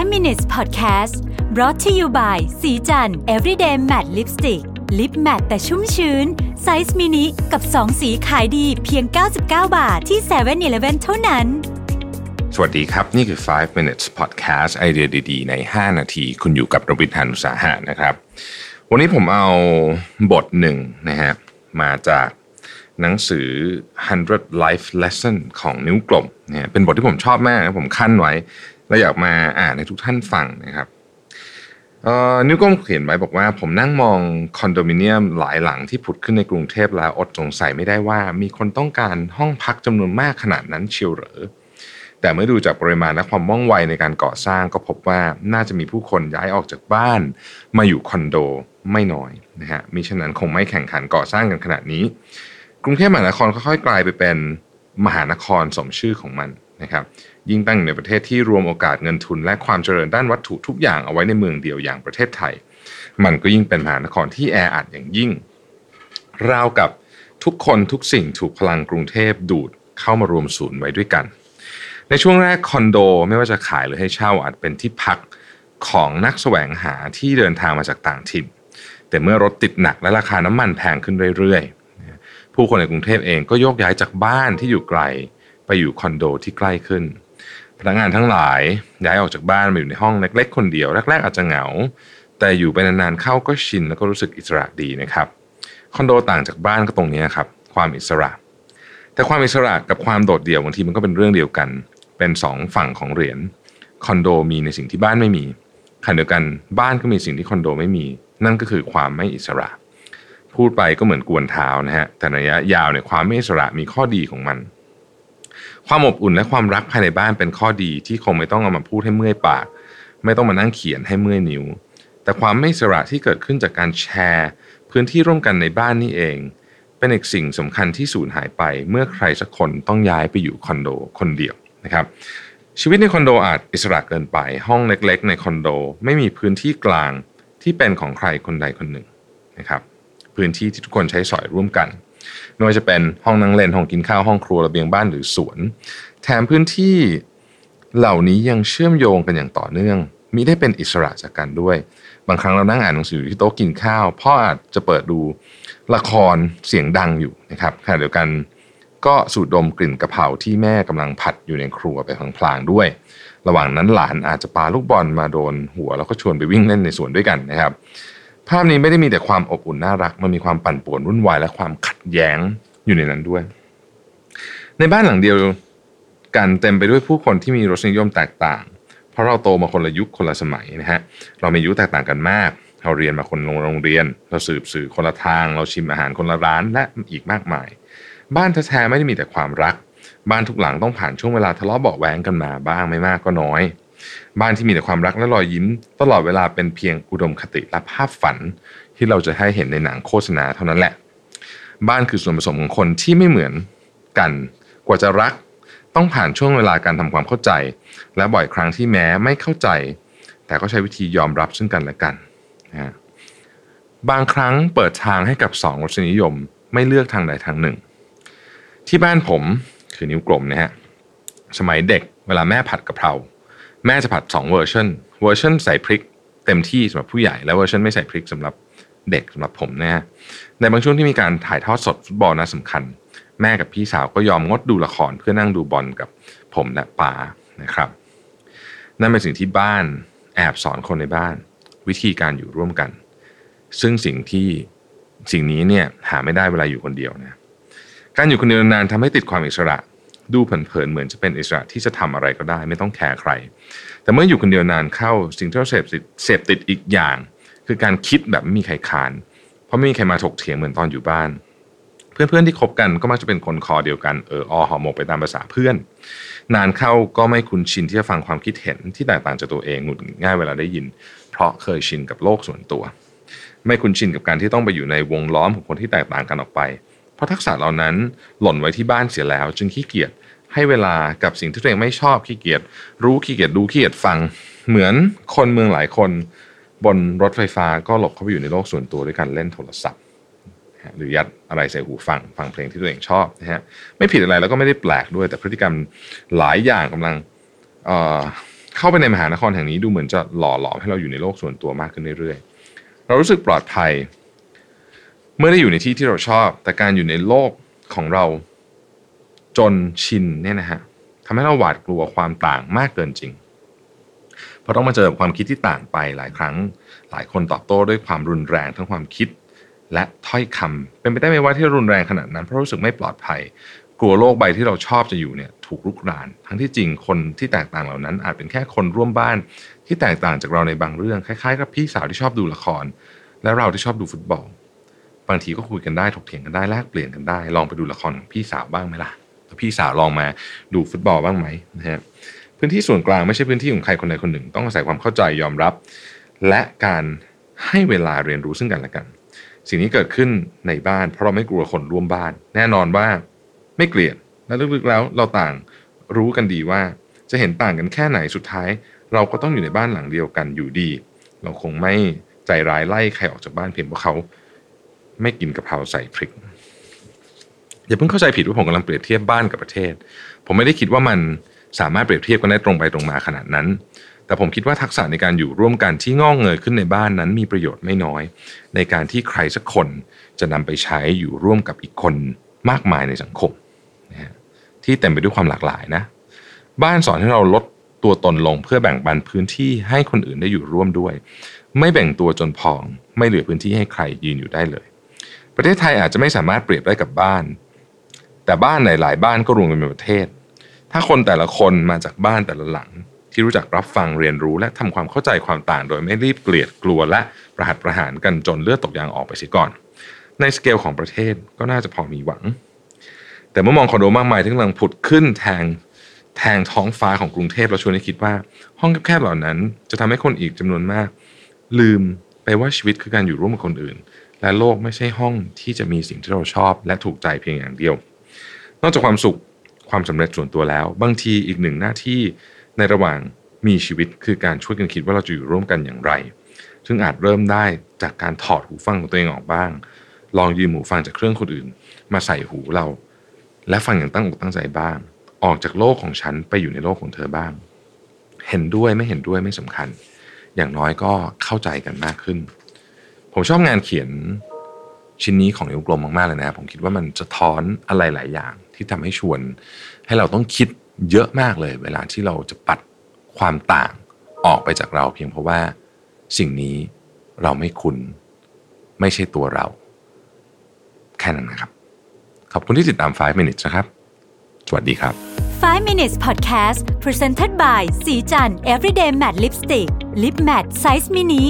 5 Minutes Podcast brought to you by สีจัน Everyday Matte Lipstick Lip Matte แต่ชุ่มชื้นไซส์มินิกับ2สีขายดีเพียง99บาทที่ 7-Eleven เท่านั้นสวัสดีครับนี่คือ 5 Minutes Podcast ไอเดียดีๆใน5นาทีคุณอยู่กับรวิทย์ หาญอุตสาหะนะครับวันนี้ผมเอาบทหนึ่งนะฮะมาจากหนังสือ 100 Life Lesson ของนิ้วกลมเนี่ยเป็นบทที่ผมชอบมากผมคั่นไว้แล้วอยากมาอ่านให้ทุกท่านฟังนะครับนิ้วกลมเขียนไว้บอกว่าผมนั่งมองคอนโดมิเนียมหลายหลังที่ผุดขึ้นในกรุงเทพแล้วอดสงสัยไม่ได้ว่ามีคนต้องการห้องพักจำนวนมากขนาดนั้นเชียวหรือแต่เมื่อดูจากปริมาณและความว่องไวในการก่อสร้างก็พบว่าน่าจะมีผู้คนย้ายออกจากบ้านมาอยู่คอนโดไม่น้อยนะฮะมิฉะนั้นคงไม่แข่งขันก่อสร้างกันขนาดนี้กรุงเทพมหานครค่อยๆกลายไปเป็นมหานครสมชื่อของมันนะครับยิ่งตั้งอยู่ในประเทศที่รวมโอกาสเงินทุนและความเจริญด้านวัตถุทุกอย่างเอาไว้ในเมืองเดียวอย่างประเทศไทยมันก็ยิ่งเป็นมหานครที่แออัดอย่างยิ่งราวกับทุกคนทุกสิ่งถูกพลังกรุงเทพดูดเข้ามารวมศูนย์ไว้ด้วยกันในช่วงแรกคอนโดไม่ว่าจะขายหรือให้เช่าอาจเป็นที่พักของนักแสวงหาที่เดินทางมาจากต่างถิ่นแต่เมื่อรถติดหนักและราคาน้ำมันแพงขึ้นเรื่อยๆผู้คนในกรุงเทพเองก็โยกย้ายจากบ้านที่อยู่ไกลไปอยู่คอนโดที่ใกล้ขึ้นพนักงานทั้งหลายย้ายออกจากบ้านมาอยู่ในห้องเล็กๆคนเดียวแรกๆอาจจะเหงาแต่อยู่ไปนานๆเข้าก็ชินแล้วก็รู้สึกอิสระดีนะครับคอนโดต่างจากบ้านก็ตรงนี้ครับความอิสระแต่ความอิสระกับความโดดเดี่ยวบางทีมันก็เป็นเรื่องเดียวกันเป็น2ฝั่งของเหรียญคอนโดมีในสิ่งที่บ้านไม่มีขณะเดียวกันบ้านก็มีสิ่งที่คอนโดไม่มีนั่นก็คือความไม่อิสระพูดไปก็เหมือนกวนเท้านะฮะแต่ระยะยาวเนี่ยความไม่อิสระมีข้อดีของมันความอบอุ่นและความรักภายในบ้านเป็นข้อดีที่คงไม่ต้องเอามาพูดให้เมื่อยปากไม่ต้องมานั่งเขียนให้เมื่อยนิ้วแต่ความไม่อิสระที่เกิดขึ้นจากการแชร์พื้นที่ร่วมกันในบ้านนี่เองเป็นอีกสิ่งสำคัญที่สูญหายไปเมื่อใครสักคนต้องย้ายไปอยู่คอนโดคนเดียวนะครับชีวิตในคอนโดอาจอิสระเกินไปห้องเล็กๆในคอนโดไม่มีพื้นที่กลางที่เป็นของใครคนใดคนหนึ่งนะครับพื้นที่ที่ทุกคนใช้สอยร่วมกันไม่ว่าจะเป็นห้องนั่งเล่นห้องกินข้าวห้องครัวระเบียงบ้านหรือสวนแถมพื้นที่เหล่านี้ยังเชื่อมโยงกันอย่างต่อเนื่องมิได้เป็นอิสระจากกันด้วยบางครั้งเรานั่งอ่านหนังสืออยู่ที่โต๊ะกินข้าวพ่ออาจจะเปิดดูละครเสียงดังอยู่นะครับขณะเดียวกันก็สูดดมกลิ่นกะเพราที่แม่กำลังผัดอยู่ในครัวไปพลางๆด้วยระหว่างนั้นหลานอาจจะปาลูกบอลมาโดนหัวแล้วก็ชวนไปวิ่งเล่นในสวนด้วยกันนะครับภาพนี้ไม่ได้มีแต่ความอบอุ่นน่ารักมันมีความปั่นป่วนวุ่นวายและความขัดแย้งอยู่ในนั้นด้วยในบ้านหลังเดียวกันเต็มไปด้วยผู้คนที่มีรสนิยมแตกต่างเพราะเราโตมาคนละยุคคนละสมัยนะฮะเรามีอายุแตกต่างกันมากเราเรียนมาคนโรงเรียนเราสืบสื่อคนละทางเราชิมอาหารคนละร้านและอีกมากมายบ้านแท้ๆไม่ได้มีแต่ความรักบ้านทุกหลังต้องผ่านช่วงเวลาทะเลาะเบาะแว้งกันมาบ้างไม่มากก็น้อยบ้านที่มีแต่ความรักและรอยยิ้มตลอดเวลาเป็นเพียงอุดมคติและภาพฝันที่เราจะให้เห็นในหนังโฆษณาเท่านั้นแหละบ้านคือส่วนผสมของคนที่ไม่เหมือนกันกว่าจะรักต้องผ่านช่วงเวลาการทำความเข้าใจและบ่อยครั้งที่แม้ไม่เข้าใจแต่ก็ใช้วิธียอมรับซึ่งกันและกันนะบางครั้งเปิดทางให้กับ2รสนิยมไม่เลือกทางใดทางหนึ่งที่บ้านผมคือนิ้วกลมนะฮะสมัยเด็กเวลาแม่ผัดกะเพราแม่จะผัด2เวอร์ชันใส่พริกเต็มที่สำหรับผู้ใหญ่และเวอร์ชันไม่ใส่พริกสำหรับเด็กสำหรับผมนะฮะในบางช่วงที่มีการถ่ายทอดสดฟุตบอลน่าสำคัญแม่กับพี่สาวก็ยอมงดดูละครเพื่อนั่งดูบอลกับผมและป๋านะครับนั่นเป็นสิ่งที่บ้านแอบสอนคนในบ้านวิธีการอยู่ร่วมกันซึ่งสิ่งนี้เนี่ยหาไม่ได้เวลาอยู่คนเดียวนะการอยู่คนเดียวนานๆทำให้ติดความอิสระดูเผินๆเหมือนจะเป็นอิสระที่จะทำอะไรก็ได้ไม่ต้องแคร์ใครแต่เมื่ออยู่คนเดียวนานเข้าสิ่งที่เราเสพติดอีกอย่างคือการคิดแบบไม่มีใครขานเพราะไม่มีใครมาถกเถียงเหมือนตอนอยู่บ้านเพื่อนๆที่คบกันก็มักจะเป็นคนคอเดียวกันหอมหมกไปตามภาษาเพื่อนนานเข้าก็ไม่คุ้นชินที่จะฟังความคิดเห็นที่แตกต่างจากตัวเองหงุดหงิดง่ายเวลาได้ยินเพราะเคยชินกับโลกส่วนตัวไม่คุ้นชินกับการที่ต้องไปอยู่ในวงล้อมของคนที่แตกต่างกันออกไปเพราะทักษะเหล่านั้นหล่นไว้ที่บ้านเสียแล้วจึงขี้เกียจให้เวลากับสิ่งที่ตัวเองไม่ชอบขี้เกียจรู้ขี้เกียจดูขี้เกียจฟังเหมือนคนเมืองหลายคนบนรถไฟฟ้าก็หลบเข้าไปอยู่ในโลกส่วนตัวด้วยการเล่นโทรศัพท์หรือยัดอะไรใส่หูฟังเพลงที่ตัวเองชอบนะฮะไม่ผิดอะไรแล้วก็ไม่ได้แปลกด้วยแต่พฤติกรรมหลายอย่างกำลัง เข้าไปในมหานครแห่งนี้ดูเหมือนจะหล่อหลอมให้เราอยู่ในโลกส่วนตัวมากขึ้นเรื่อยๆเรารู้สึกปลอดภัยเมื่อได้อยู่ในที่ที่เราชอบแต่การอยู่ในโลกของเราจนชินเนี่ยนะฮะทำให้เราหวาดกลัวความต่างมากเกินจริงเพราะต้องมาเจอความคิดที่ต่างไปหลายครั้งหลายคนตอบโต้ด้วยความรุนแรงทั้งความคิดและถ้อยคำเป็นไปได้ไหมว่าที่รุนแรงขนาดนั้นเพราะรู้สึกไม่ปลอดภัยกลัวโลกใบที่เราชอบจะอยู่เนี่ยถูกรุกรานทั้งที่จริงคนที่แตกต่างเหล่านั้นอาจเป็นแค่คนร่วมบ้านที่แตกต่างจากเราในบางเรื่องคล้ายๆกับพี่สาวที่ชอบดูละครและเราที่ชอบดูฟุตบอลบางทีก็คุยกันได้ถกเถียงกันได้แลกเปลี่ยนกันได้ลองไปดูละครของพี่สาวบ้างไหมล่ะพี่สาวลองมาดูฟุตบอลบ้างไหมนะฮะพื้นที่ส่วนกลางไม่ใช่พื้นที่ของใครคนใดคนหนึ่งต้องอาศัยความเข้าใจยอมรับและการให้เวลาเรียนรู้ซึ่งกันและกันสิ่งนี้เกิดขึ้นในบ้านเพราะเราไม่กลัวคนร่วมบ้านแน่นอนว่าไม่เกลียดและลึกๆแล้วเราต่างรู้กันดีว่าจะเห็นต่างกันแค่ไหนสุดท้ายเราก็ต้องอยู่ในบ้านหลังเดียวกันอยู่ดีเราคงไม่ใจร้ายไล่ใครออกจากบ้านเพียงเพราะเขาไม่กินกะเพราใส่พริกอย่าเพิ่งเข้าใจผิดว่าผมกำลังเปรียบเทียบบ้านกับประเทศผมไม่ได้คิดว่ามันสามารถเปรียบเทียบกันได้ตรงไปตรงมาขนาดนั้นแต่ผมคิดว่าทักษะในการอยู่ร่วมกันที่งอกเงยขึ้นในบ้านนั้นมีประโยชน์ไม่น้อยในการที่ใครสักคนจะนำไปใช้อยู่ร่วมกับอีกคนมากมายในสังคมนะฮะที่เต็มไปด้วยความหลากหลายนะบ้านสอนให้เราลดตัวตนลงเพื่อแบ่งปันพื้นที่ให้คนอื่นได้อยู่ร่วมด้วยไม่แบ่งตัวจนพองไม่เหลือพื้นที่ให้ใครยืนอยู่ได้เลยประเทศไทยอาจจะไม่สามารถเปรียบได้กับบ้านแต่บ้านหลายๆบ้านก็รวมกันเป็นประเทศถ้าคนแต่ละคนมาจากบ้านแต่ละหลังที่รู้จักรับฟังเรียนรู้และทำความเข้าใจความต่างโดยไม่รีบเกลียดกลัวและประหัตประหารกันจนเลือดตกยางออกไปเสียก่อนในสเกลของประเทศก็น่าจะพอมีหวังแต่เมื่อมองคอนโดมากมายที่กำลังผุดขึ้นแทงท้องฟ้าของกรุงเทพเราชวนให้คิดว่าห้องแคบๆเหล่านั้นจะทำให้คนอีกจำนวนมากลืมไปว่าชีวิตคือการอยู่ร่วมกับคนอื่นและโลกไม่ใช่ห้องที่จะมีสิ่งที่เราชอบและถูกใจเพียงอย่างเดียวนอกจากความสุขความสำเร็จส่วนตัวแล้วบางทีอีกหนึ่งหน้าที่ในระหว่างมีชีวิตคือการช่วยกันคิดว่าเราจะอยู่ร่วมกันอย่างไรซึ่งอาจเริ่มได้จากการถอดหูฟังของตัวเองออกบ้างลองยืมหูฟังจากเครื่องคนอื่นมาใส่หูเราและฟังอย่างตั้งอกตั้งใจบ้างออกจากโลกของฉันไปอยู่ในโลกของเธอบ้างเห็นด้วยไม่เห็นด้วยไม่สำคัญอย่างน้อยก็เข้าใจกันมากขึ้นผมชอบงานเขียนชิ้นนี้ของนิ้วกลมมากๆเลยนะผมคิดว่ามันสะท้อนอะไรหลายอย่างที่ทำให้ชวนให้เราต้องคิดเยอะมากเลยเวลาที่เราจะปัดความต่างออกไปจากเราเพียงเพราะว่าสิ่งนี้เราไม่คุ้นไม่ใช่ตัวเราแค่นั้นนะครับขอบคุณที่ติดตาม 5 Minutes นะครับสวัสดีครับ5 Minutes Podcast Presented by สีจัน Everyday Matte Lipstick Lip Matte Size Mini